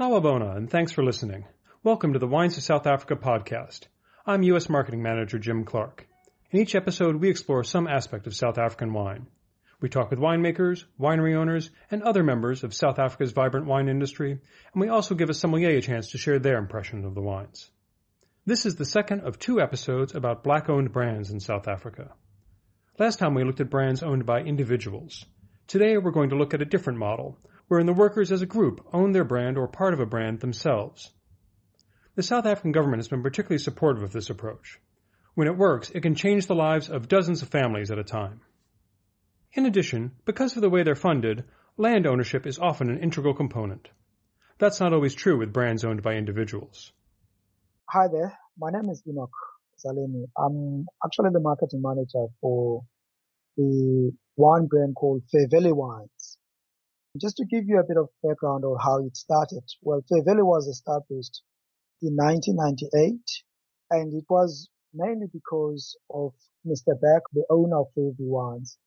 Sawabona, and thanks for listening. Welcome to the Wines of South Africa podcast. I'm U.S. Marketing Manager Jim Clark. In each episode, we explore some aspect of South African wine. We talk with winemakers, winery owners, and other members of South Africa's vibrant wine industry, and we also give a sommelier a chance to share their impression of the wines. This is the second of two episodes about black-owned brands in South Africa. Last time we looked at brands owned by individuals. Today we're going to look at a different model, wherein the workers as a group own their brand or part of a brand themselves. The South African government has been particularly supportive of this approach. When it works, it can change the lives of dozens of families at a time. In addition, because of the way they're funded, land ownership is often an integral component. That's not always true with brands owned by individuals. Hi there, my name is Enoch Zalemi. I'm actually the marketing manager for the wine brand called Fevele Wines. Just to give you a bit of background on how it started, well, Faveli was established in 1998, and it was mainly because of Mr. Beck, the owner of Faveli Wines,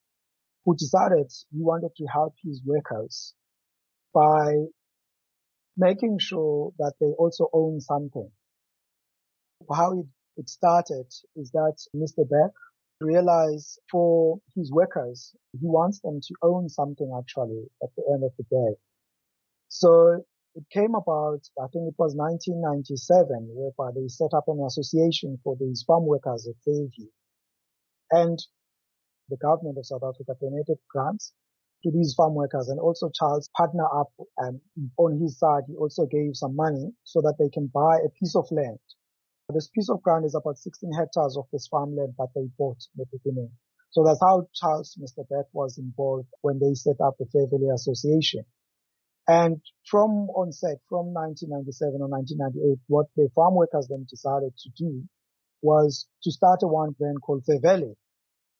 who decided he wanted to help his workers by making sure that they also own something. How it started is that Mr. Beck realized for his workers, he wants them to own something actually at the end of the day. So it came about, I think it was 1997, whereby they set up an association for these farm workers at Fairview. And the government of South Africa donated grants to these farm workers, and also Charles partnered up, and on his side, he also gave some money so that they can buy a piece of land. This piece of ground is about 16 hectares of this farmland that they bought in the beginning. So that's how Charles, Mr. Beck, was involved when they set up the Fair Valley Association. And from onset, from 1997 or 1998, what the farm workers then decided to do was to start a wine brand called Fair Valley.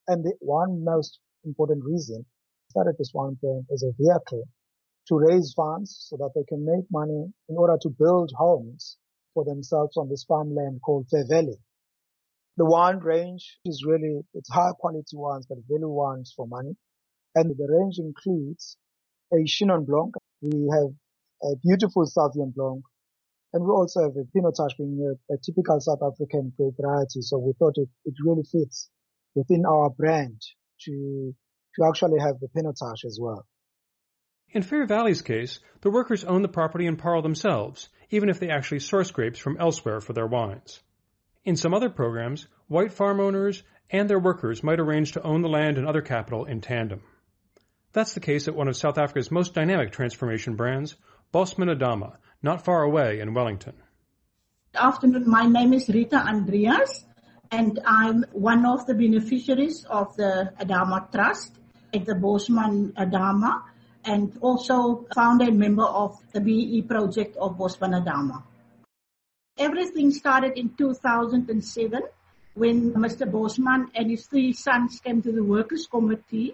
And the one most important reason started this wine brand as a vehicle to raise funds so that they can make money in order to build homes for themselves on this farmland called Faveli. The wine range is really, it's high quality wines, but value wines for money. And the range includes a Chenin Blanc. We have a beautiful Sauvignon Blanc. And we also have a Pinotage, being a typical South African grape variety. So we thought it really fits within our brand to actually have the Pinotage as well. In Fair Valley's case, the workers own the property and parl themselves, even if they actually source grapes from elsewhere for their wines. In some other programs, white farm owners and their workers might arrange to own the land and other capital in tandem. That's the case at one of South Africa's most dynamic transformation brands, Bosman Adama, not far away in Wellington. Good afternoon, my name is Rita Andreas, and I'm one of the beneficiaries of the Adama Trust at the Bosman Adama, and also founder and member of the BEE project of Bosman Adama. Everything started in 2007 when Mr. Bosman and his three sons came to the workers' committee,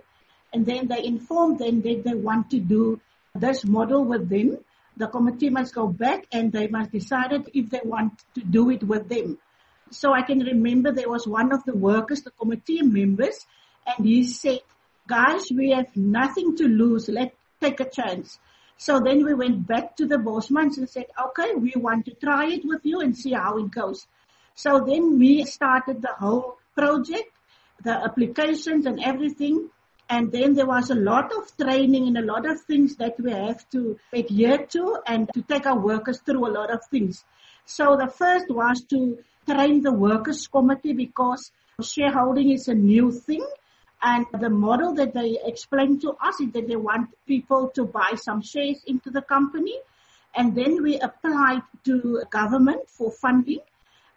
and then they informed them that they want to do this model with them. The committee must go back and they must decide if they want to do it with them. So I can remember there was one of the workers, the committee members, and he said, "Guys, we have nothing to lose. Let's take a chance." So then we went back to the Bosmans and said, "Okay, we want to try it with you and see how it goes." So then we started the whole project, the applications and everything. And then there was a lot of training and a lot of things that we have to adhere to and to take our workers through a lot of things. So the first was to train the workers' committee because shareholding is a new thing. And the model that they explained to us is that they want people to buy some shares into the company. And then we applied to government for funding.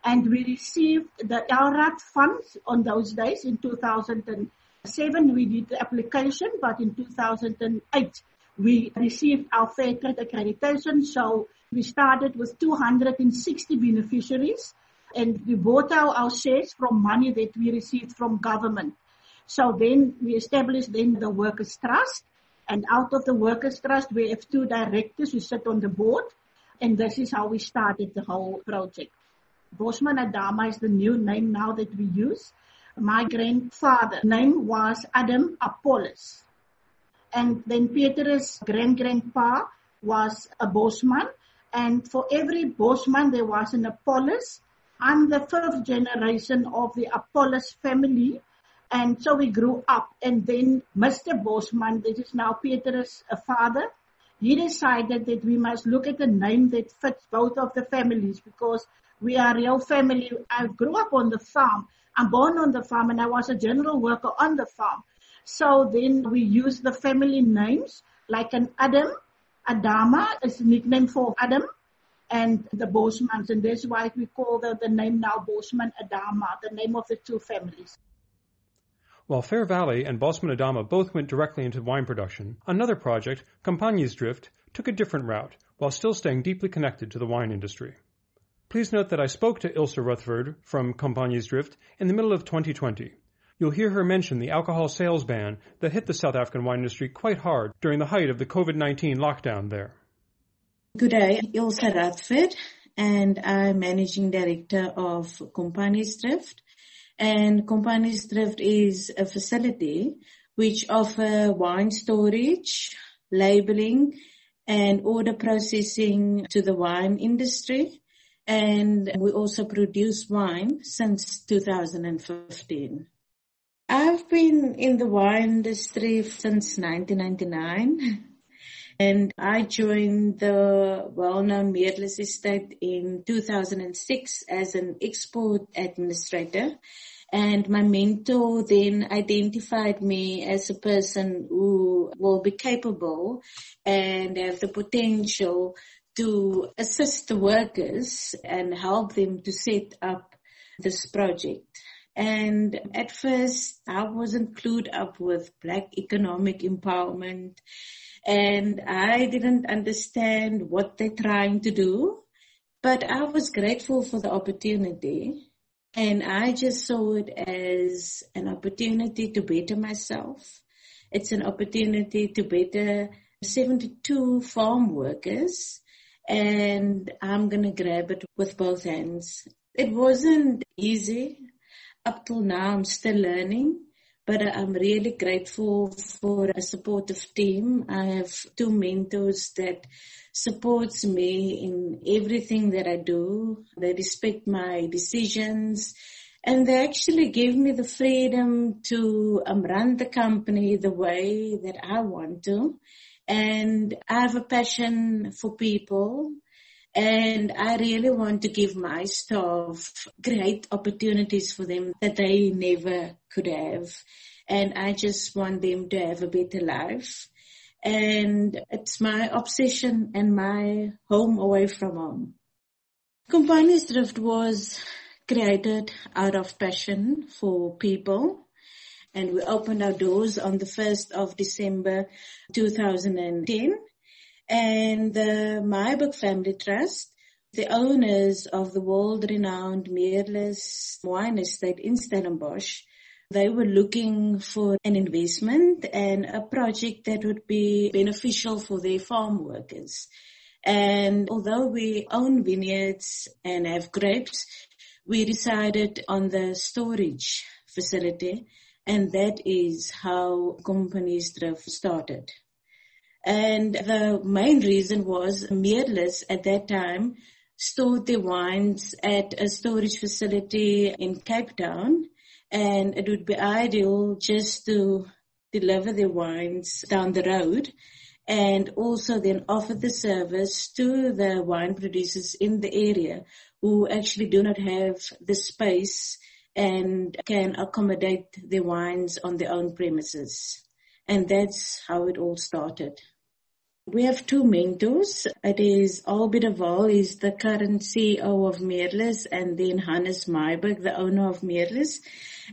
And we received the ARAT funds on those days. In 2007, we did the application, but in 2008, we received our fair trade accreditation. So we started with 260 beneficiaries. And we bought our shares from money that we received from government. So then we established then the Workers' Trust, and out of the Workers' Trust, we have two directors who sit on the board, and this is how we started the whole project. Bosman Adama is the new name now that we use. My grandfather's name was Adam Apollos, and then Peter's grandpa was a Bosman, And for every Bosman, there was an Apollos. I'm the fifth generation of the Apollos family. And so we grew up. And then Mr. Bosman, this is now Peter's father, he decided that we must look at a name that fits both of the families because we are a real family. I grew up on the farm. I'm born on the farm and I was a general worker on the farm. So then we used the family names like an Adam. Adama is a nickname for Adam and the Bosmans. And that's why we call the name now Bosman Adama, the name of the two families. While Fair Valley and Bosman Adama both went directly into wine production, another project, Compagnies Drift, took a different route while still staying deeply connected to the wine industry. Please note that I spoke to Ilsa Rutherford from Compagnies Drift in the middle of 2020. You'll hear her mention the alcohol sales ban that hit the South African wine industry quite hard during the height of the COVID-19 lockdown there. Good day, Ilsa Rutherford, and I'm Managing Director of Compagnies Drift. And Compagnies Drift is a facility which offers wine storage, labeling, and order processing to the wine industry. And we also produce wine since 2015. I've been in the wine industry since 1999, and I joined the well-known Meerlust Estate in 2006 as an export administrator, and my mentor then identified me as a person who will be capable and have the potential to assist the workers and help them to set up this project. And at first, I wasn't clued up with Black economic empowerment, and I didn't understand what they're trying to do. But I was grateful for the opportunity, and I just saw it as an opportunity to better myself. It's an opportunity to better 72 farm workers, and I'm going to grab it with both hands. It wasn't easy. Up till now, I'm still learning, but I'm really grateful for a supportive team. I have two mentors that supports me in everything that I do. They respect my decisions, and they actually give me the freedom to run the company the way that I want to. And I have a passion for people. And I really want to give my staff great opportunities for them that they never could have. And I just want them to have a better life. And it's my obsession and my home away from home. Compagnies Drift was created out of passion for people. And we opened our doors on the 1st of December 2010. And the Maybrook Family Trust, the owners of the world-renowned Mirlis wine estate in Stellenbosch, they were looking for an investment and a project that would be beneficial for their farm workers. And although we own vineyards and have grapes, we decided on the storage facility, and that is how Compagnies Drift started. And the main reason was Mirlis at that time stored their wines at a storage facility in Cape Town, and it would be ideal just to deliver their wines down the road and also then offer the service to the wine producers in the area who actually do not have the space and can accommodate their wines on their own premises. And that's how it all started. We have two mentors. It is Albedoval, is the current CEO of Mirlis, and then Hannes Mayberg, the owner of Mirlis.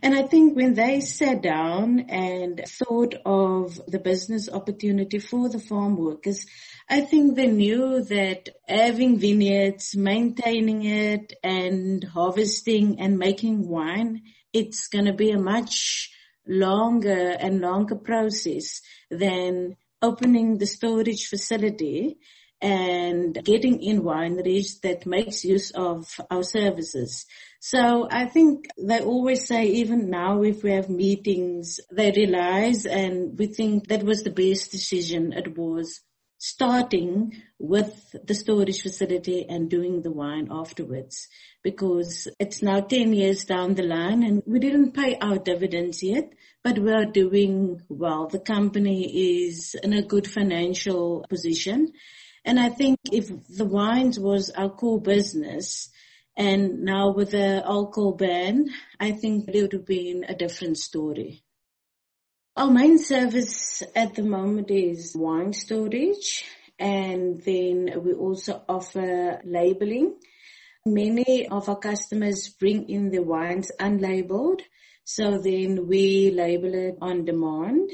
And I think when they sat down and thought of the business opportunity for the farm workers, I think they knew that having vineyards, maintaining it, and harvesting and making wine, it's going to be a much longer and longer process than opening the storage facility and getting in wineries that makes use of our services. So I think they always say, even now if we have meetings, they realize, and we think that was the best decision. It was starting with the storage facility and doing the wine afterwards, because it's now 10 years down the line and we didn't pay our dividends yet, but we are doing well. The company is in a good financial position. And I think if the wines was our core business, and now with the alcohol ban, I think it would have been a different story. Our main service at the moment is wine storage, and then we also offer labeling. Many of our customers bring in the wines unlabeled, so then we label it on demand.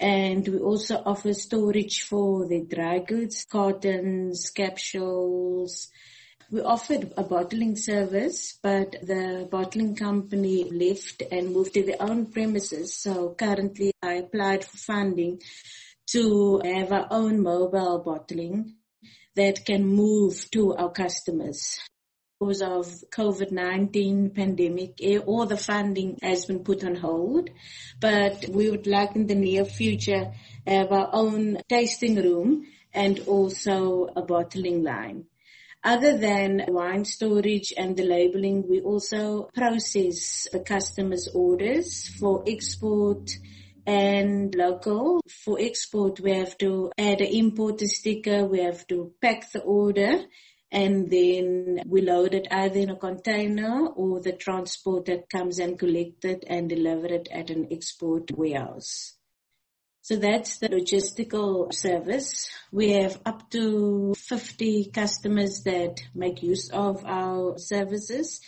And we also offer storage for the dry goods, cartons, capsules. We offered a bottling service, but the bottling company left and moved to their own premises. So currently I applied for funding to have our own mobile bottling that can move to our customers. Because of COVID-19 pandemic, all the funding has been put on hold. But we would like in the near future have our own tasting room and also a bottling line. Other than wine storage and the labeling, we also process the customers' orders for export and local. For export, we have to add an importer sticker, we have to pack the order, and then we load it either in a container or the transporter comes and collects it and delivers it at an export warehouse. So that's the logistical service. We have up to 50 customers that make use of our services,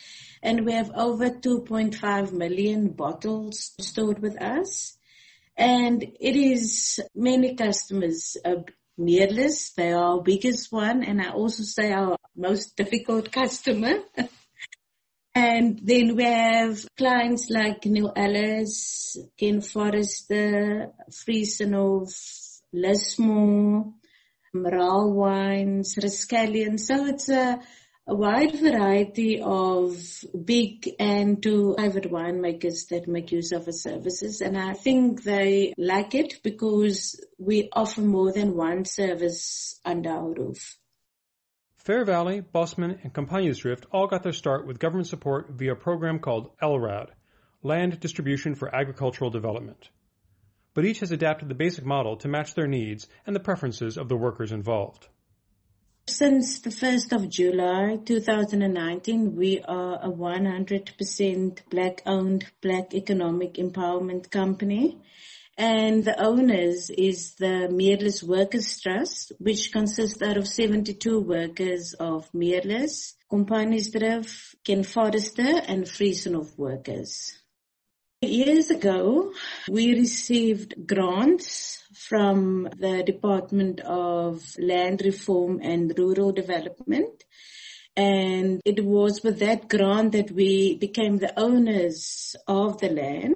and we have over 2.5 million bottles stored with us. And it is many customers. Mirlis, they are our biggest one, and I also say our most difficult customer. And then we have clients like New Alice, Ken Forrester, Friesenhof, Lesmo, Moral Wines, Riscalian. So it's a wide variety of big and to private winemakers that make use of our services. And I think they like it because we offer more than one service under our roof. Fair Valley, Bosman, and Compagnies Drift all got their start with government support via a program called ARAT, Land Distribution for Agricultural Development. But each has adapted the basic model to match their needs and the preferences of the workers involved. Since the 1st of July 2019, we are a 100% Black-owned, Black economic empowerment company. And the owners is the Meerlust Workers Trust, which consists out of 72 workers of Mirlis, Compagnies Drift, Ken Forrester, and Friesenhof workers. Years ago, we received grants from the Department of Land Reform and Rural Development. And it was with that grant that we became the owners of the land.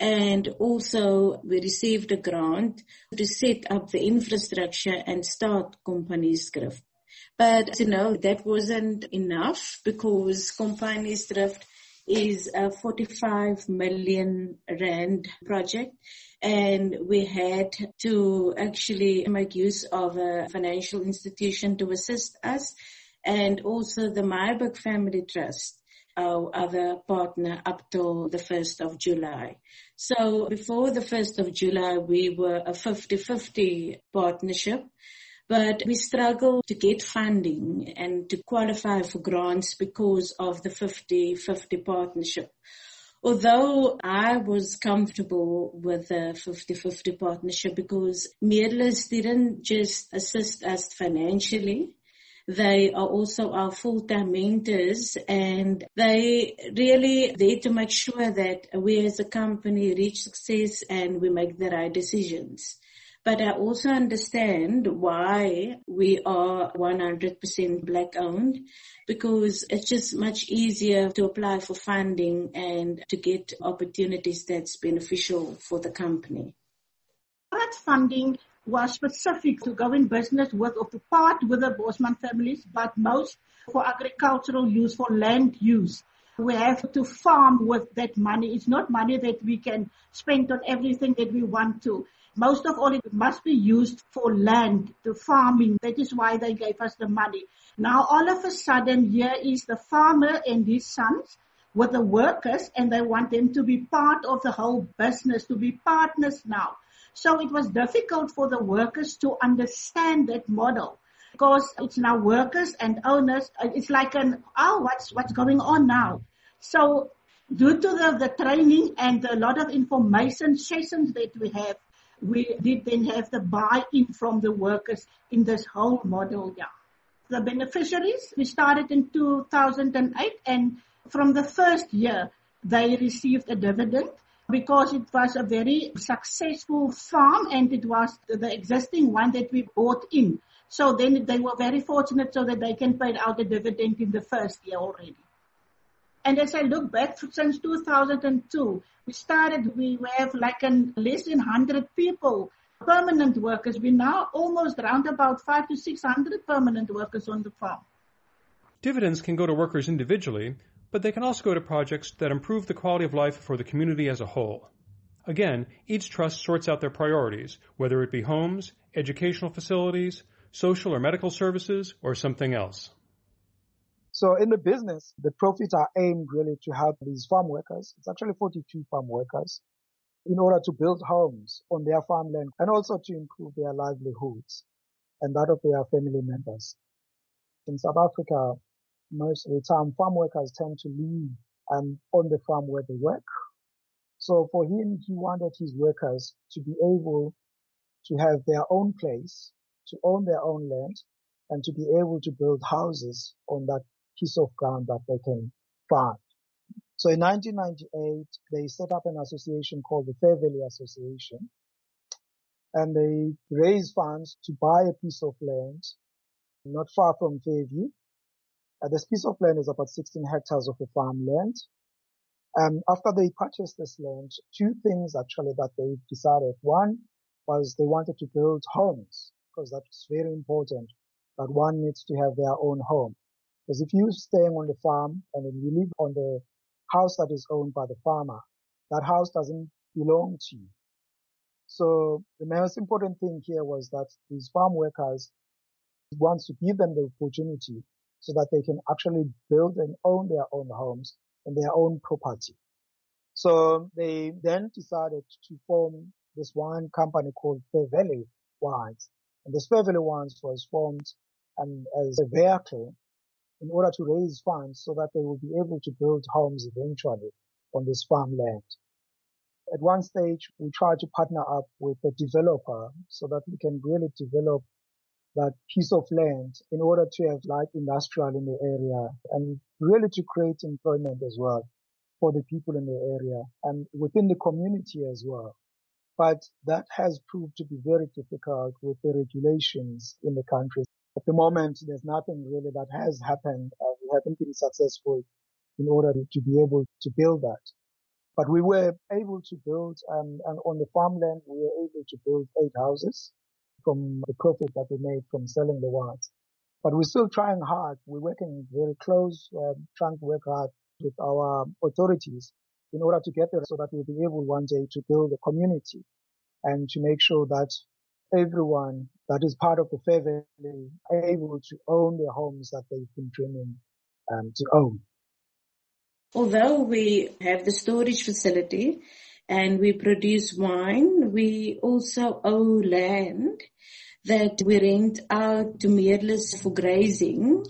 And also we received a grant to set up the infrastructure and start Compagnies Drift. But, that wasn't enough because Compagnies Drift is a 45 million rand project, and we had to actually make use of a financial institution to assist us, and also the Maybrook Family Trust, our other partner, up till the 1st of July. So before the 1st of July, we were a 50-50 partnership, but we struggled to get funding and to qualify for grants because of the 50-50 partnership. Although I was comfortable with the 50-50 partnership because Mirlis didn't just assist us financially, they are also our full-time mentors, and they really there to make sure that we as a company reach success and we make the right decisions. But I also understand why we are 100% Black-owned, because it's just much easier to apply for funding and to get opportunities that's beneficial for the company. That funding was specific to go in business with or to part with the Bosman families, but most for agricultural use, for land use. We have to farm with that money. It's not money that we can spend on everything that we want to. Most of all, it must be used for land, to farming. That is why they gave us the money. Now, all of a sudden, here is the farmer and his sons with the workers, and they want them to be part of the whole business, to be partners now. So it was difficult for the workers to understand that model, because it's now workers and owners. It's like what's going on now? So due to the training and a lot of information sessions that we have, we did then have the buy-in from the workers in this whole model. Yeah. The beneficiaries, we started in 2008, and from the first year, they received a dividend because it was a very successful farm and it was the existing one that we bought in. So then they were very fortunate so that they can pay out a dividend in the first year already. And as I look back, since 2002, we have less than 100 people, permanent workers. We're now almost round about 500 to 600 permanent workers on the farm. Dividends can go to workers individually, but they can also go to projects that improve the quality of life for the community as a whole. Again, each trust sorts out their priorities, whether it be homes, educational facilities, social or medical services, or something else. So in the business, the profits are aimed really to help these farm workers. It's actually 42 farm workers in order to build homes on their farmland and also to improve their livelihoods and that of their family members. In South Africa, most of the time, farm workers tend to leave on the farm where they work. So for him, he wanted his workers to be able to have their own place, to own their own land, and to be able to build houses on that piece of ground that they can farm. So in 1998, they set up an association called the Fair Valley Association, and they raised funds to buy a piece of land not far from Fairview. This piece of land is about 16 hectares of a farmland. After they purchased this land, two things actually that they decided. One was they wanted to build homes, because that's very important, that one needs to have their own home. Because if you're staying on the farm and then you live on the house that is owned by the farmer, that house doesn't belong to you. So the most important thing here was that these farm workers wants to give them the opportunity so that they can actually build and own their own homes and their own property. So they then decided to form this wine company called Fevele Wines. And this Fevele Wines was formed as a vehicle in order to raise funds so that they will be able to build homes eventually on this farmland. At one stage, we tried to partner up with a developer so that we can really develop that piece of land in order to have light industrial in the area and really to create employment as well for the people in the area and within the community as well. But that has proved to be very difficult with the regulations in the country. At the moment, there's nothing really that has happened. We haven't been successful in order to be able to build that. But we were able to build, and on the farmland, we were able to build 8 houses from the profit that we made from selling the wines. But we're still trying hard. We're working very close, trying to work hard with our authorities in order to get there so that we'll be able one day to build a community and to make sure that everyone that is part of the family are able to own the homes that they've been dreaming to own. Although we have the storage facility and we produce wine, we also own land that we rent out to Mirlis for grazing,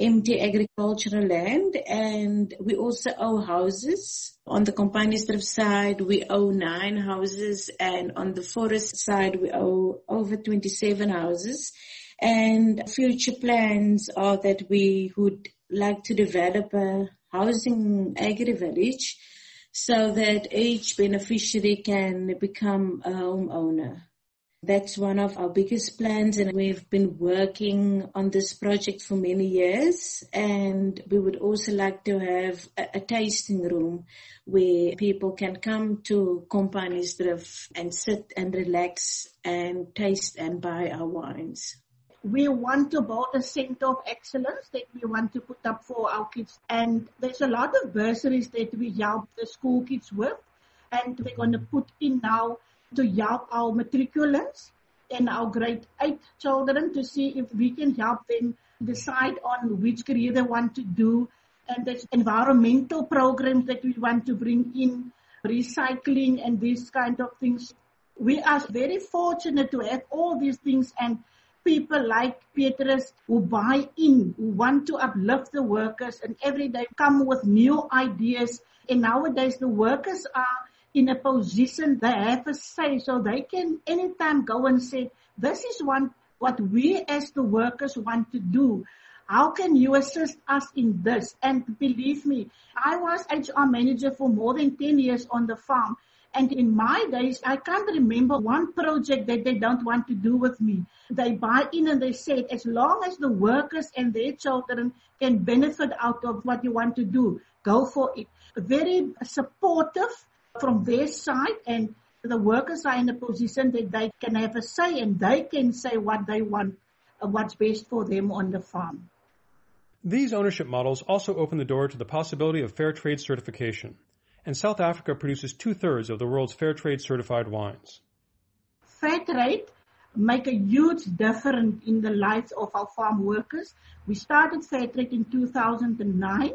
empty agricultural land, and we also own houses. On the Compagnies Drift side, we own 9 houses, and on the forest side, we own over 27 houses. And future plans are that we would like to develop a housing agri-village so that each beneficiary can become a homeowner. That's one of our biggest plans, and we've been working on this project for many years, and we would also like to have a tasting room where people can come to Compagnies Drift and sit and relax and taste and buy our wines. we want to build a center of excellence that we want to put up for our kids. And there's a lot of bursaries that we help the school kids with. And we're going to put in now to help our matriculants and our grade 8 children to see if we can help them decide on which career they want to do. And there's environmental programs that we want to bring in, recycling and these kind of things. We are very fortunate to have all these things and people like Petrus who buy in, who want to uplift the workers and every day come with new ideas. And nowadays the workers are in a position they have a say, so they can anytime go and say, this is what we as the workers want to do. How can you assist us in this? And believe me, I was HR manager for more than 10 years on the farm. And in my days, I can't remember one project that they don't want to do with me. They buy in and they say, as long as the workers and their children can benefit out of what you want to do, go for it. Very supportive from their side, and the workers are in a position that they can have a say and they can say what they want, what's best for them on the farm. These ownership models also open the door to the possibility of fair trade certification. And South Africa produces 2/3 of the world's fair trade certified wines. Fair trade make a huge difference in the lives of our farm workers. We started fair trade in 2009,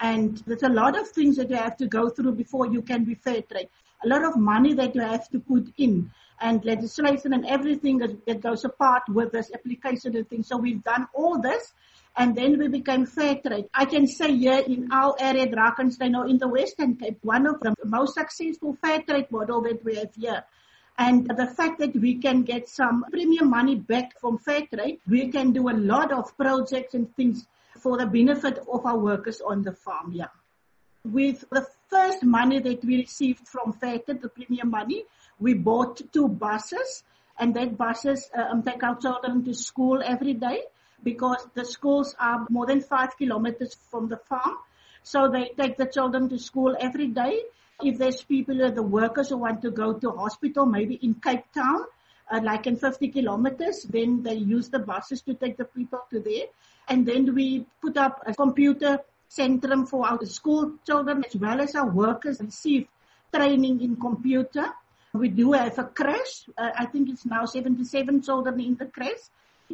and there's a lot of things that you have to go through before you can be fair trade. A lot of money that you have to put in, and legislation and everything that goes apart with this application and things. So we've done all this. And then we became fair trade. I can say here in our area, Drakenstein or in the Western Cape, one of the most successful fair trade model that we have here. And the fact that we can get some premium money back from fair trade, we can do a lot of projects and things for the benefit of our workers on the farm, yeah. With the first money that we received from fair trade, the premium money, we bought 2 buses. And that buses take our children to school every day, because the schools are more than 5 kilometers from the farm. So they take the children to school every day. If there's people, the workers who want to go to hospital, maybe in Cape Town, like in 50 kilometers, then they use the buses to take the people to there. And then we put up a computer centrum for our school children as well as our workers receive training in computer. We do have a crash. I think it's now 77 children in the crash.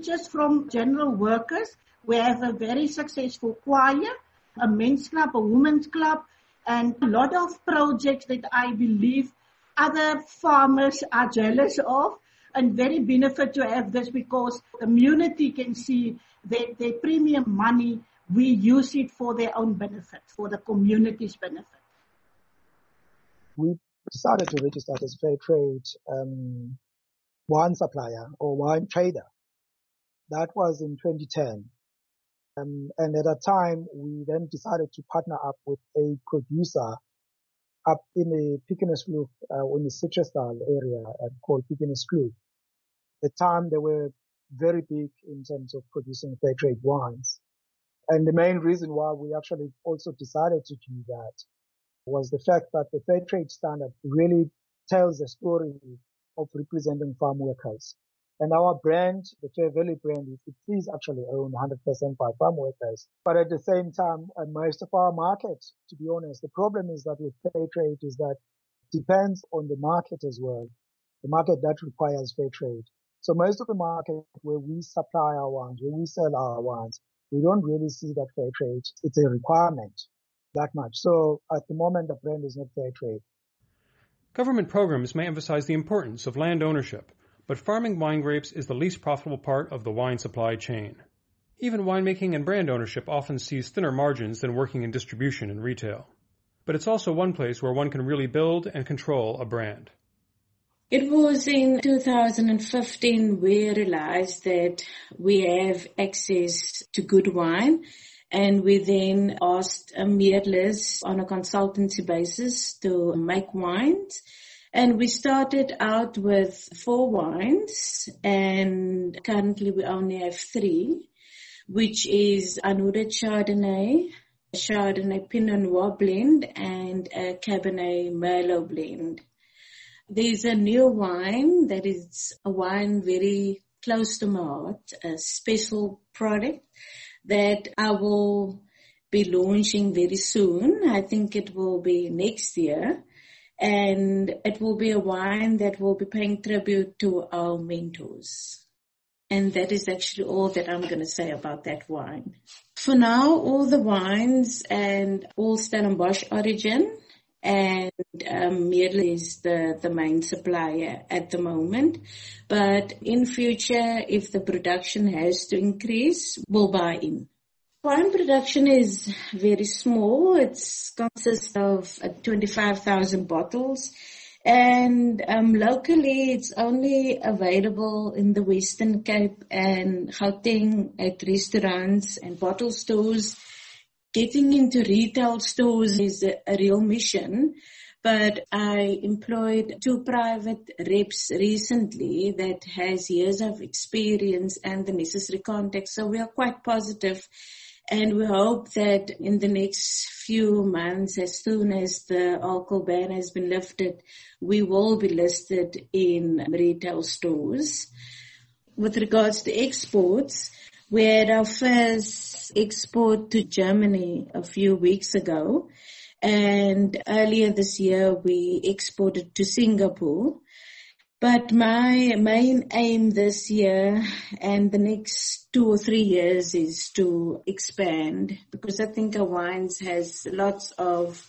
Just from general workers, we have a very successful choir, a men's club, a women's club, and a lot of projects that I believe other farmers are jealous of, and very benefit to have this because the community can see that their premium money, we use it for their own benefit, for the community's benefit. We started to register as fair trade wine supplier or wine trader. That was in 2010. And at that time, we then decided to partner up with a producer up in the Piccinus Group, in the Citrusdal area called Piccinus Group. At the time, they were very big in terms of producing fair trade wines. And the main reason why we actually also decided to do that was the fact that the fair trade standard really tells a story of representing farm workers. And our brand, the Fair Valley brand, it is actually owned 100% by farm workers. But at the same time, most of our market, to be honest, the problem is that with fair trade is that it depends on the market as well, the market that requires fair trade. So most of the market where we supply our wines, where we sell our wines, we don't really see that fair trade. It's a requirement that much. So at the moment, the brand is not fair trade. Government programs may emphasize the importance of land ownership, but farming wine grapes is the least profitable part of the wine supply chain. Even winemaking and brand ownership often sees thinner margins than working in distribution and retail. But it's also one place where one can really build and control a brand. It was in 2015 we realized that we have access to good wine, and we then asked Mirlis on a consultancy basis to make wines. And we started out with 4 wines, and currently we only have 3, which is Anouda Chardonnay, Chardonnay Pinot Noir blend, and a Cabernet Merlot blend. There's a new wine that is a wine very close to my heart, a special product that I will be launching very soon. I think it will be next year, and it will be a wine that will be paying tribute to our mentors. And that is actually all that I'm going to say about that wine. For now, all the wines and all Stellenbosch origin, and Mirlis is the main supplier at the moment. But in future, if the production has to increase, we'll buy in. Wine production is very small. It consists of 25,000 bottles. And locally, it's only available in the Western Cape and Gauteng at restaurants and bottle stores. Getting into retail stores is a real mission. But I employed 2 private reps recently that has years of experience and the necessary contacts. So we are quite positive. And we hope that in the next few months, as soon as the alcohol ban has been lifted, we will be listed in retail stores. With regards to exports, we had our first export to Germany a few weeks ago. And earlier this year, we exported to Singapore. But my main aim this year and the next 2 or 3 years is to expand, because I think our wines has lots of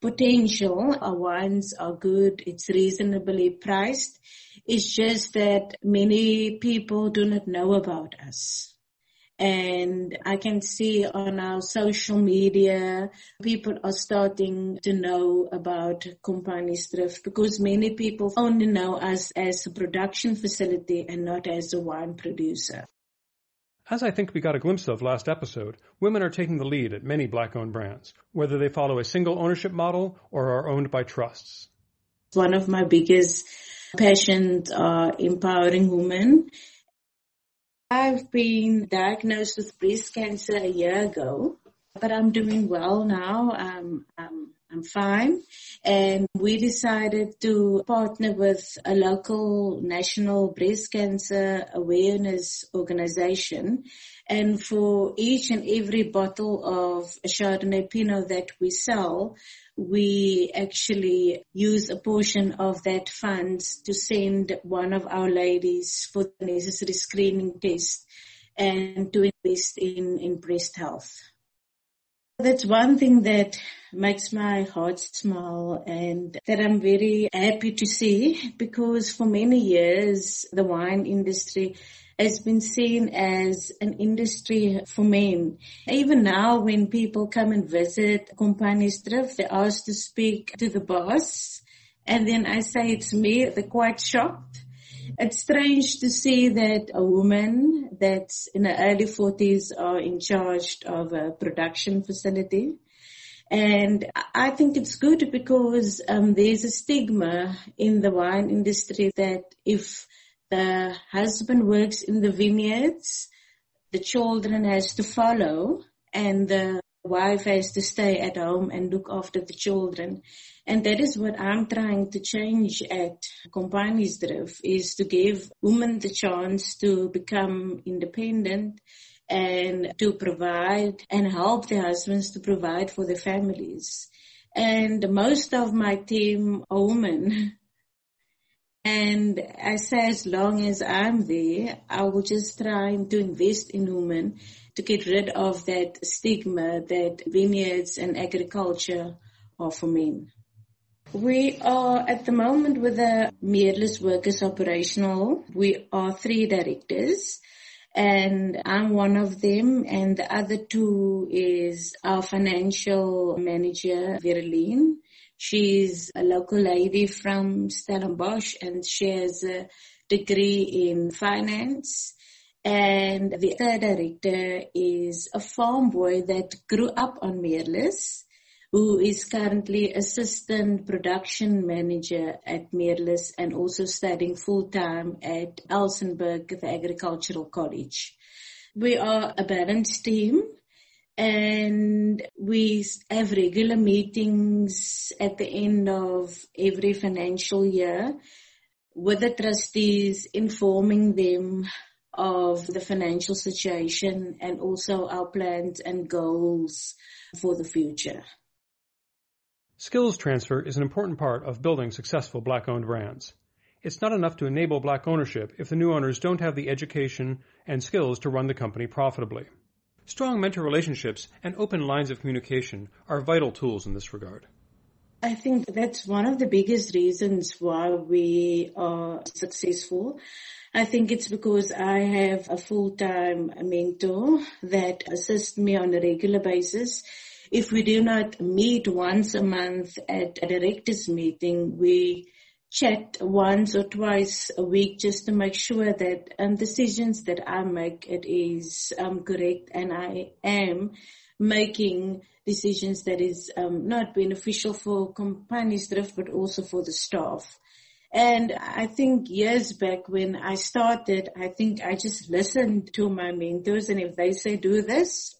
potential. Our wines are good. It's reasonably priced. It's just that many people do not know about us. And I can see on our social media, people are starting to know about Compagnies Drift, because many people only know us as a production facility and not as a wine producer. As I think we got a glimpse of last episode, women are taking the lead at many black-owned brands, whether they follow a single ownership model or are owned by trusts. One of my biggest passions are empowering women. I've been diagnosed with breast cancer a year ago, but I'm doing well now. I'm fine. And we decided to partner with a local national breast cancer awareness organization. And for each and every bottle of Chardonnay Pinot that we sell, we actually use a portion of that funds to send one of our ladies for the necessary screening test and to invest in breast health. That's one thing that makes my heart smile and that I'm very happy to see, because for many years the wine industry has been seen as an industry for men. Even now when people come and visit Compagnies Drift, they ask to speak to the boss, and then I say it's me. They're quite shocked. It's strange to see that a woman that's in her early 40s are in charge of a production facility. And I think it's good, because there's a stigma in the wine industry that if the husband works in the vineyards, the children has to follow and the wife has to stay at home and look after the children. And that is what I'm trying to change at Compagnies Drift, is to give women the chance to become independent and to provide and help their husbands to provide for their families. And most of my team are women. And I say, as long as I'm there, I will just try to invest in women to get rid of that stigma that vineyards and agriculture are for men. We are at the moment with the Meerlust Workers Operational. We are 3 directors, and I'm one of them, and the other 2 is our financial manager, Verlene. She's a local lady from Stellenbosch, and she has a degree in finance. And the third director is a farm boy that grew up on Mirlis, who is currently assistant production manager at Mirlis and also studying full-time at Elsenburg, the Agricultural College. We are a balanced team, and we have regular meetings at the end of every financial year. with the trustees, informing them of the financial situation and also our plans and goals for the future. Skills transfer is an important part of building successful Black-owned brands. It's not enough to enable Black ownership if the new owners don't have the education and skills to run the company profitably. Strong mentor relationships and open lines of communication are vital tools in this regard. I think that's one of the biggest reasons why we are successful. I think it's because I have a full-time mentor that assists me on a regular basis. If we do not meet once a month at a directors' meeting, we chat once or twice a week just to make sure that decisions that I make, it is correct, and I am making decisions that is not beneficial for Compagnies Drift, but also for the staff. And I think years back when I started, I think I just listened to my mentors, and if they say do this,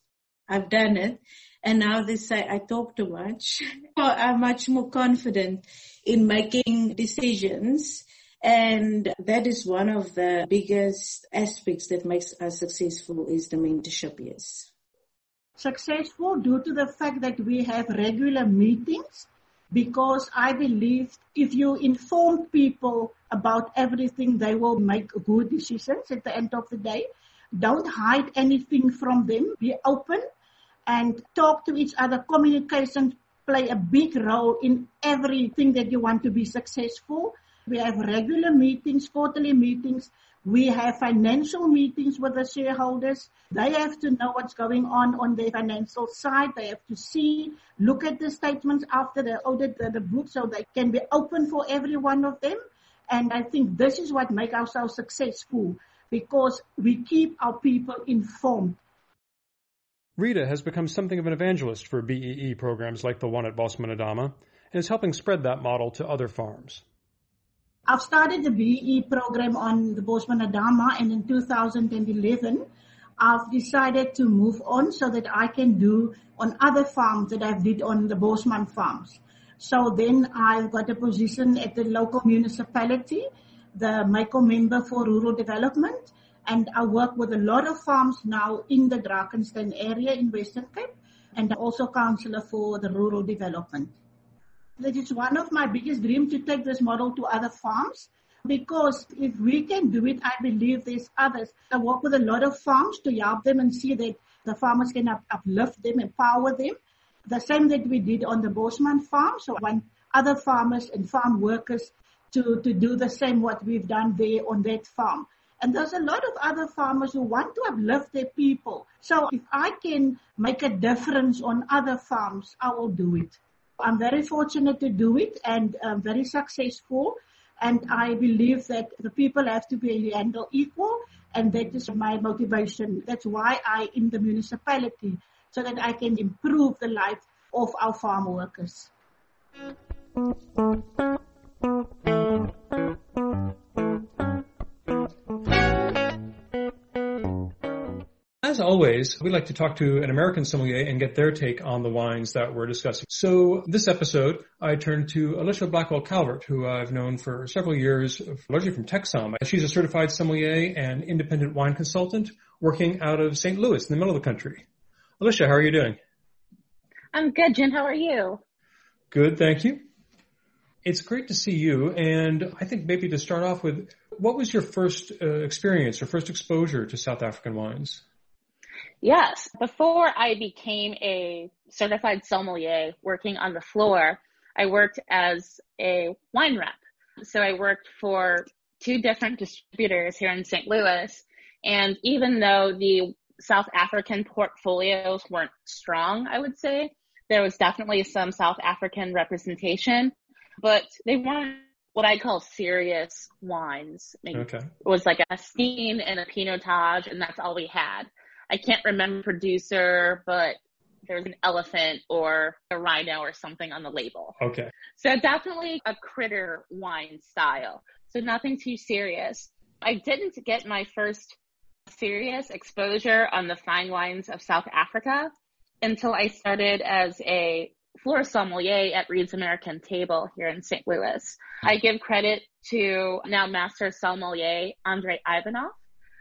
I've done it. And now they say I talk too much. I'm much more confident in making decisions, and that is one of the biggest aspects that makes us successful is the mentorship, yes. Successful due to the fact that we have regular meetings, because I believe if you inform people about everything, they will make good decisions at the end of the day. Don't hide anything from them. Be open and talk to each other. Communication play a big role in everything that you want to be successful. We have regular meetings, quarterly meetings. We have financial meetings with the shareholders. They have to know what's going on their financial side. They have to see, look at the statements after they audit the book so they can be open for every one of them. And I think this is what makes ourselves successful, because we keep our people informed. Rita has become something of an evangelist for BEE programs like the one at Bosman Adama and is helping spread that model to other farms. I've started the BEE program on the Bosman Adama, and in 2011, I've decided to move on so that I can do on other farms that I've did on the Bosman farms. So then I've got a position at the local municipality, the MICO member for rural development, and I work with a lot of farms now in the Drakenstein area in Western Cape, and I'm also councillor for the rural development. That is one of my biggest dreams, to take this model to other farms, because if we can do it, I believe there's others. I work with a lot of farms to help them and see that the farmers can uplift them, empower them. The same that we did on the Bosman farm. So I want other farmers and farm workers to do the same what we've done there on that farm. And there's a lot of other farmers who want to uplift their people. So if I can make a difference on other farms, I will do it. I'm very fortunate to do it, and I'm very successful, and I believe that the people have to be handled equal, and that is my motivation. That's why I'm in the municipality, so that I can improve the life of our farm workers. As always, we like to talk to an American sommelier and get their take on the wines that we're discussing. So this episode, I turned to Alicia Blackwell-Calvert, who I've known for several years, largely from Texom. She's a certified sommelier and independent wine consultant working out of St. Louis in the middle of the country. Alicia, how are you doing? I'm good, Jen. How are you? Good, thank you. It's great to see you, and I think maybe to start off with, what was your first experience or first exposure to South African wines? Yes. Before I became a certified sommelier working on the floor, I worked as a wine rep. So I worked for two different distributors here in St. Louis. And even though the South African portfolios weren't strong, I would say, there was definitely some South African representation, but they weren't what I call serious wines. Okay. It was like a Chenin and a Pinotage, and that's all we had. I can't remember producer, but there was an elephant or a rhino or something on the label. Okay. So definitely a critter wine style. So nothing too serious. I didn't get my first serious exposure on the fine wines of South Africa until I started as a floor sommelier at Reed's American Table here in St. Louis. I give credit to now master sommelier Andrei Ivanov,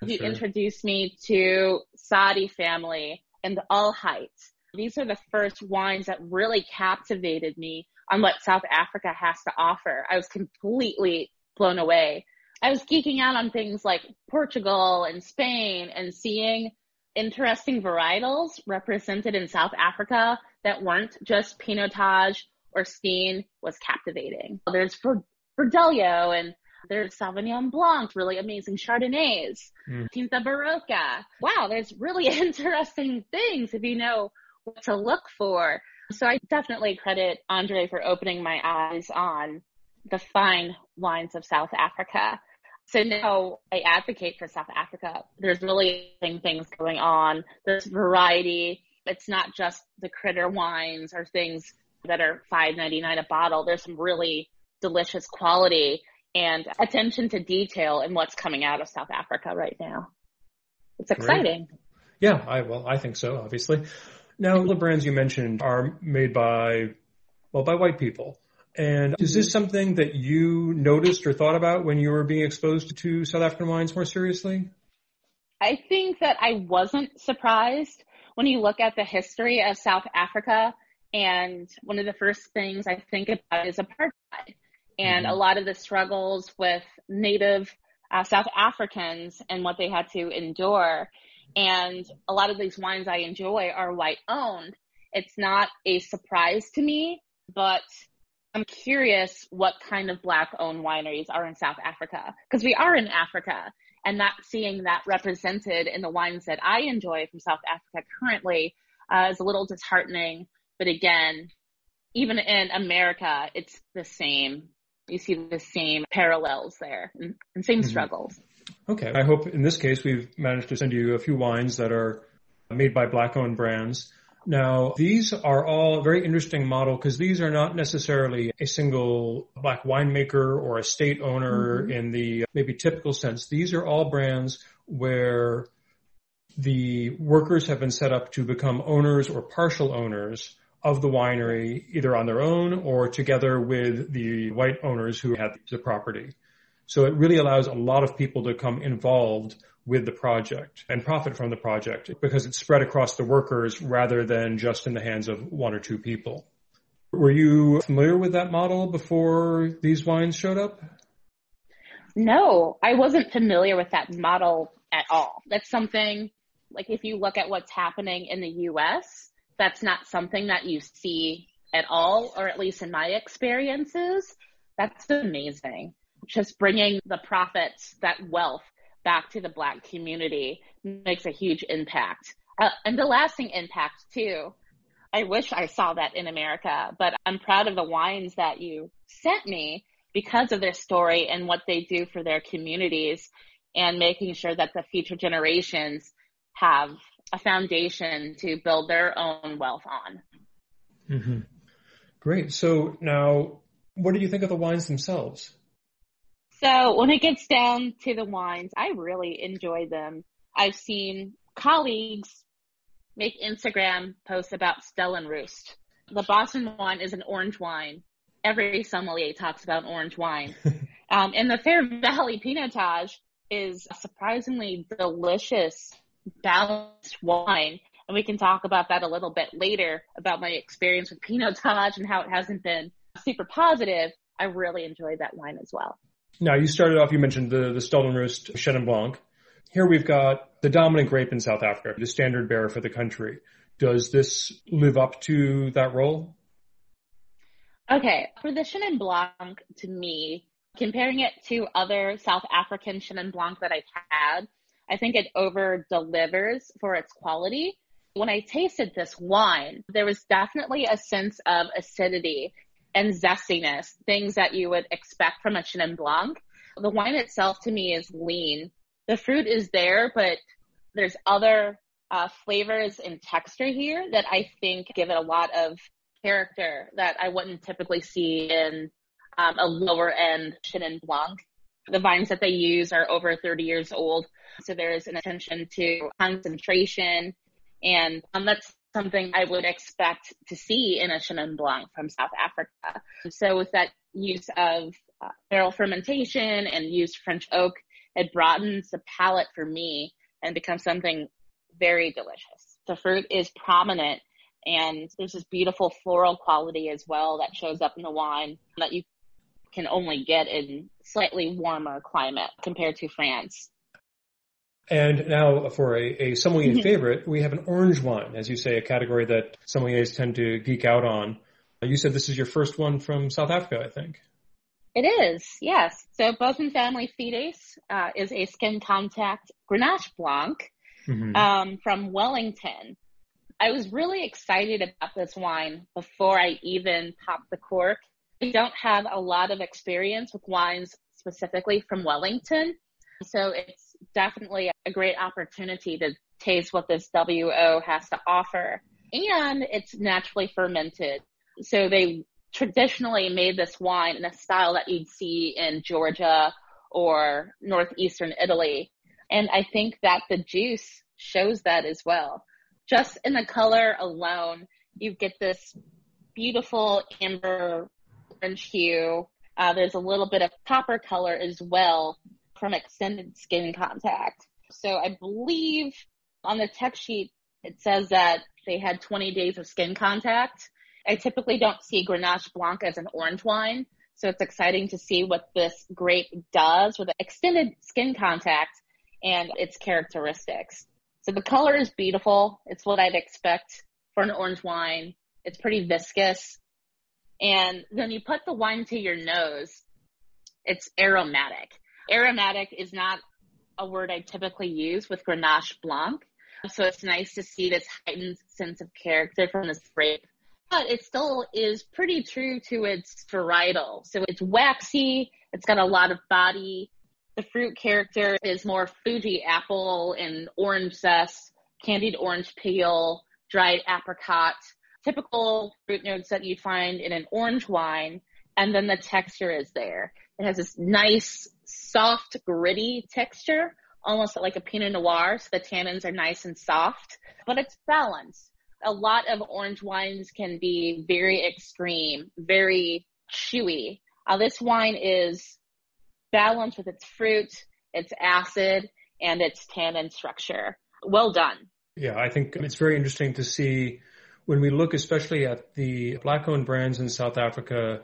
who introduced me to Saadi family and Al Height. These are the first wines that really captivated me on what South Africa has to offer. I was completely blown away. I was geeking out on things like Portugal and Spain and seeing interesting varietals represented in South Africa that weren't just Pinotage or Steen was captivating. There's Verdelho and there's Sauvignon Blanc, really amazing Chardonnays, Tinta Barroca. Wow, there's really interesting things if you know what to look for. So I definitely credit Andre for opening my eyes on the fine wines of South Africa. So now I advocate for South Africa. There's really interesting things going on. There's variety. It's not just the critter wines or things that are $5.99 a bottle. There's some really delicious quality and attention to detail in what's coming out of South Africa right now. It's exciting. Great. Yeah, I think so, obviously. Now, the brands you mentioned are made by white people. And is this something that you noticed or thought about when you were being exposed to South African wines more seriously? I think that I wasn't surprised when you look at the history of South Africa. And one of the first things I think about is apartheid and a lot of the struggles with native South Africans and what they had to endure. And a lot of these wines I enjoy are white owned. It's not a surprise to me, but I'm curious what kind of black owned wineries are in South Africa, because we are in Africa and not seeing that represented in the wines that I enjoy from South Africa currently is a little disheartening. But again, even in America, it's the same. You see the same parallels there and same struggles. Okay. I hope in this case we've managed to send you a few wines that are made by black-owned brands. Now, these are all very interesting model because these are not necessarily a single black winemaker or estate owner in the maybe typical sense. These are all brands where the workers have been set up to become owners or partial owners of the winery, either on their own or together with the white owners who had the property. So it really allows a lot of people to come involved with the project and profit from the project because it's spread across the workers rather than just in the hands of one or two people. Were you familiar with that model before these wines showed up? No, I wasn't familiar with that model at all. That's something, like if you look at what's happening in the U.S., that's not something that you see at all, or at least in my experiences. That's amazing. Just bringing the profits, that wealth, back to the Black community makes a huge impact. And the lasting impact, too. I wish I saw that in America, but I'm proud of the wines that you sent me because of their story and what they do for their communities and making sure that the future generations have a foundation to build their own wealth on. Mm-hmm. Great. So now, what do you think of the wines themselves? So when it gets down to the wines, I really enjoy them. I've seen colleagues make Instagram posts about Stellenrust. The Bosman wine is an orange wine. Every sommelier talks about orange wine. And the Fair Valley Pinotage is a surprisingly delicious, balanced wine. And we can talk about that a little bit later, about my experience with Pinotage and how it hasn't been super positive. I really enjoyed that wine as well. Now, you started off, you mentioned the Stellenrust Chenin Blanc. Here we've got the dominant grape in South Africa, the standard bearer for the country. Does this live up to that role? Okay. For the Chenin Blanc, to me, comparing it to other South African Chenin Blanc that I've had, I think it over-delivers for its quality. When I tasted this wine, there was definitely a sense of acidity and zestiness, things that you would expect from a Chenin Blanc. The wine itself, to me, is lean. The fruit is there, but there's other flavors and texture here that I think give it a lot of character that I wouldn't typically see in a lower-end Chenin Blanc. The vines that they use are over 30 years old, so there is an attention to concentration, and that's something I would expect to see in a Chenin Blanc from South Africa. So with that use of barrel fermentation and used French oak, it broadens the palate for me and becomes something very delicious. The fruit is prominent, and there's this beautiful floral quality as well that shows up in the wine that you can only get in slightly warmer climate compared to France. And now for a sommelier favorite, we have an orange wine, as you say, a category that sommeliers tend to geek out on. You said this is your first one from South Africa, I think. It is, yes. So Bosman Family Fides is a skin contact Grenache Blanc from Wellington. I was really excited about this wine before I even popped the cork. I don't have a lot of experience with wines specifically from Wellington, so it's definitely a great opportunity to taste what this WO has to offer. And it's naturally fermented. So they traditionally made this wine in a style that you'd see in Georgia or northeastern Italy. And I think that the juice shows that as well. Just in the color alone, you get this beautiful amber orange hue. There's a little bit of copper color as well from extended skin contact. So I believe on the tech sheet, it says that they had 20 days of skin contact. I typically don't see Grenache Blanc as an orange wine, so it's exciting to see what this grape does with extended skin contact and its characteristics. So the color is beautiful. It's what I'd expect for an orange wine. It's pretty viscous. And when you put the wine to your nose, it's aromatic. Aromatic is not a word I typically use with Grenache Blanc. So it's nice to see this heightened sense of character from this grape. But it still is pretty true to its varietal. So it's waxy. It's got a lot of body. The fruit character is more Fuji apple and orange zest, candied orange peel, dried apricot, typical fruit notes that you find in an orange wine. And then the texture is there. It has this nice, soft, gritty texture, almost like a Pinot Noir. So the tannins are nice and soft, but it's balanced. A lot of orange wines can be very extreme, very chewy. This wine is balance with its fruit, its acid, and its tannin structure. Well done. Yeah, I think it's very interesting to see when we look especially at the Black-owned brands in South Africa.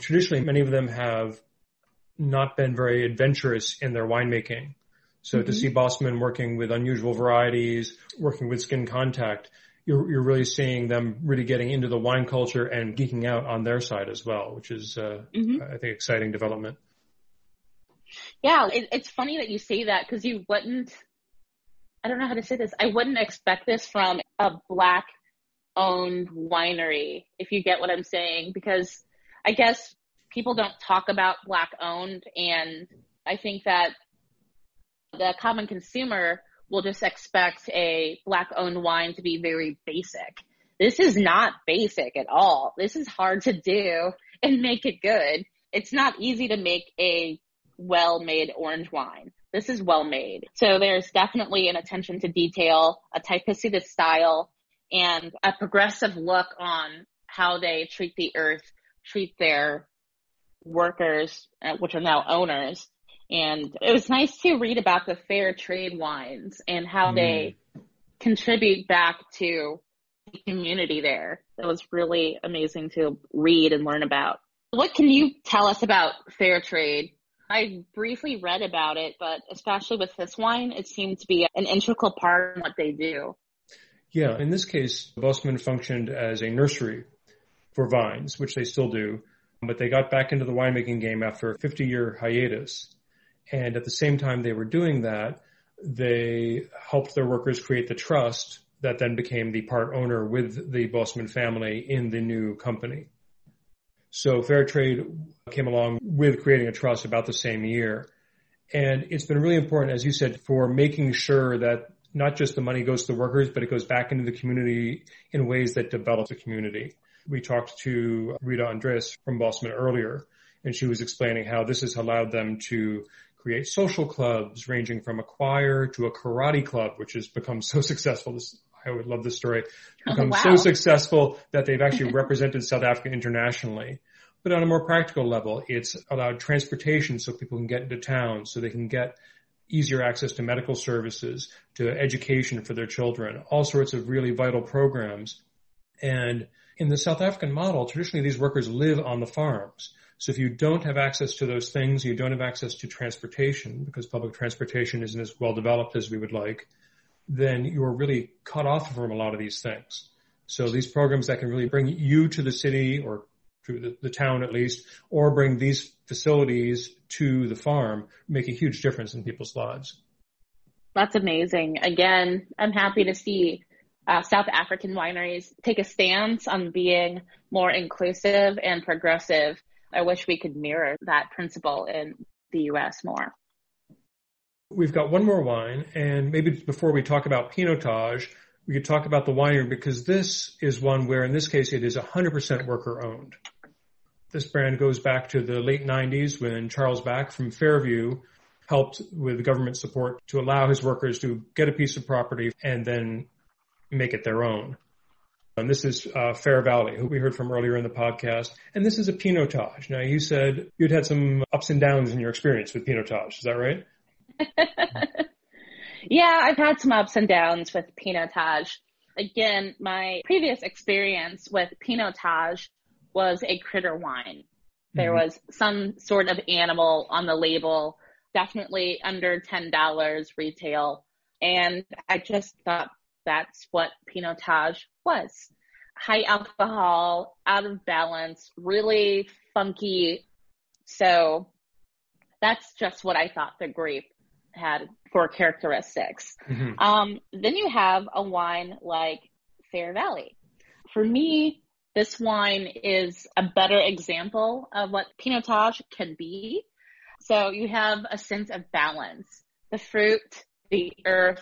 Traditionally, many of them have not been very adventurous in their winemaking. So to see Bosman working with unusual varieties, working with skin contact, you're really seeing them really getting into the wine culture and geeking out on their side as well, which is, I think, exciting development. Yeah, it's funny that you say that because you wouldn't, I don't know how to say this, I wouldn't expect this from a Black-owned winery, if you get what I'm saying, because I guess people don't talk about Black-owned, and I think that the common consumer will just expect a Black-owned wine to be very basic. This is not basic at all. This is hard to do and make it good. It's not easy to make a well-made orange wine. This is well-made. So there's definitely an attention to detail, a typicity to style, and a progressive look on how they treat the earth, treat their workers, which are now owners. And it was nice to read about the fair trade wines and how they contribute back to the community there. That was really amazing to read and learn about. What can you tell us about fair trade? I briefly read about it, but especially with this wine, it seemed to be an integral part of what they do. Yeah, in this case, Bosman functioned as a nursery for vines, which they still do, but they got back into the winemaking game after a 50-year hiatus. And at the same time they were doing that, they helped their workers create the trust that then became the part owner with the Bosman family in the new company. So fair trade came along with creating a trust about the same year. And it's been really important, as you said, for making sure that not just the money goes to the workers, but it goes back into the community in ways that develop the community. We talked to Rita Andreas from Bosman earlier, and she was explaining how this has allowed them to create social clubs ranging from a choir to a karate club, which has become so successful. This I would love this story, become so successful that they've actually represented South Africa internationally. But on a more practical level, it's allowed transportation so people can get into town, so they can get easier access to medical services, to education for their children, all sorts of really vital programs. And in the South African model, traditionally these workers live on the farms. So if you don't have access to those things, you don't have access to transportation, because public transportation isn't as well developed as we would like, then you're really cut off from a lot of these things. So these programs that can really bring you to the city or to the town at least, or bring these facilities to the farm, make a huge difference in people's lives. That's amazing. Again, I'm happy to see South African wineries take a stance on being more inclusive and progressive. I wish we could mirror that principle in the U.S. more. We've got one more wine, and maybe before we talk about Pinotage, we could talk about the winery, because this is one where, in this case, it is 100% worker-owned. This brand goes back to the late 90s when Charles Back from Fairview helped with government support to allow his workers to get a piece of property and then make it their own. And this is Fair Valley, who we heard from earlier in the podcast. And this is a Pinotage. Now, you said you'd had some ups and downs in your experience with Pinotage. Is that right? Yeah, I've had some ups and downs with Pinotage. Again, my previous experience with Pinotage was a critter wine. There was some sort of animal on the label, definitely under $10 retail. And I just thought that's what Pinotage was. High alcohol, out of balance, really funky. So that's just what I thought the grape had for characteristics. Then you have a wine like Fair Valley. For me, this wine is a better example of what Pinotage can be. So you have a sense of balance. The fruit, the earth,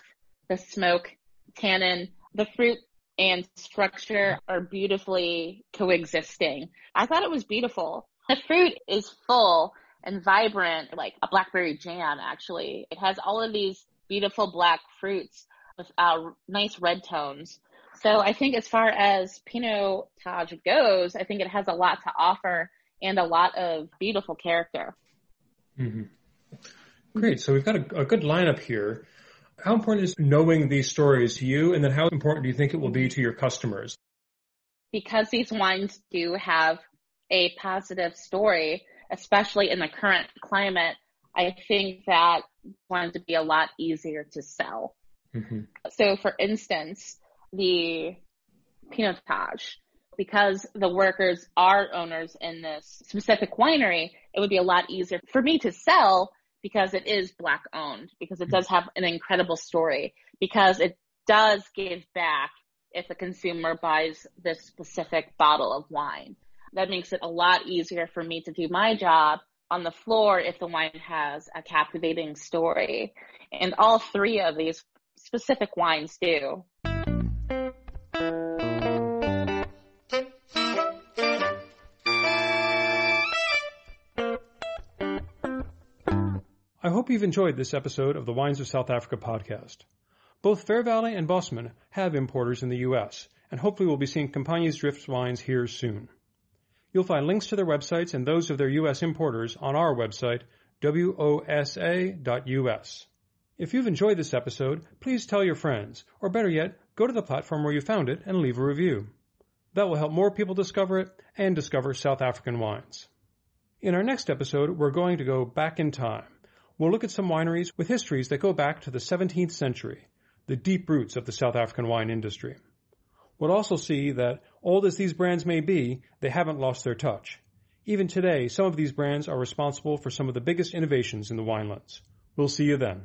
the smoke, tannin, the fruit and structure are beautifully coexisting. I thought it was beautiful. The fruit is full and vibrant, like a blackberry jam, actually. It has all of these beautiful black fruits with nice red tones. So I think as far as Pinotage goes, I think it has a lot to offer and a lot of beautiful character. Great. So we've got a good lineup here. How important is knowing these stories to you, and then how important do you think it will be to your customers? Because these wines do have a positive story, especially in the current climate, I think that wines would be a lot easier to sell. So, for instance, the Pinotage, because the workers are owners in this specific winery, it would be a lot easier for me to sell because it is Black owned, because it does have an incredible story, because it does give back if the consumer buys this specific bottle of wine. That makes it a lot easier for me to do my job on the floor if the wine has a captivating story. And all three of these specific wines do. I hope you've enjoyed this episode of the Wines of South Africa podcast. Both Fair Valley and Bosman have importers in the U.S., and hopefully we'll be seeing Compagnies Drift wines here soon. You'll find links to their websites and those of their U.S. importers on our website, wosa.us. If you've enjoyed this episode, please tell your friends, or better yet, go to the platform where you found it and leave a review. That will help more people discover it and discover South African wines. In our next episode, we're going to go back in time. We'll look at some wineries with histories that go back to the 17th century, the deep roots of the South African wine industry. We'll also see that, old as these brands may be, they haven't lost their touch. Even today, some of these brands are responsible for some of the biggest innovations in the winelands. We'll see you then.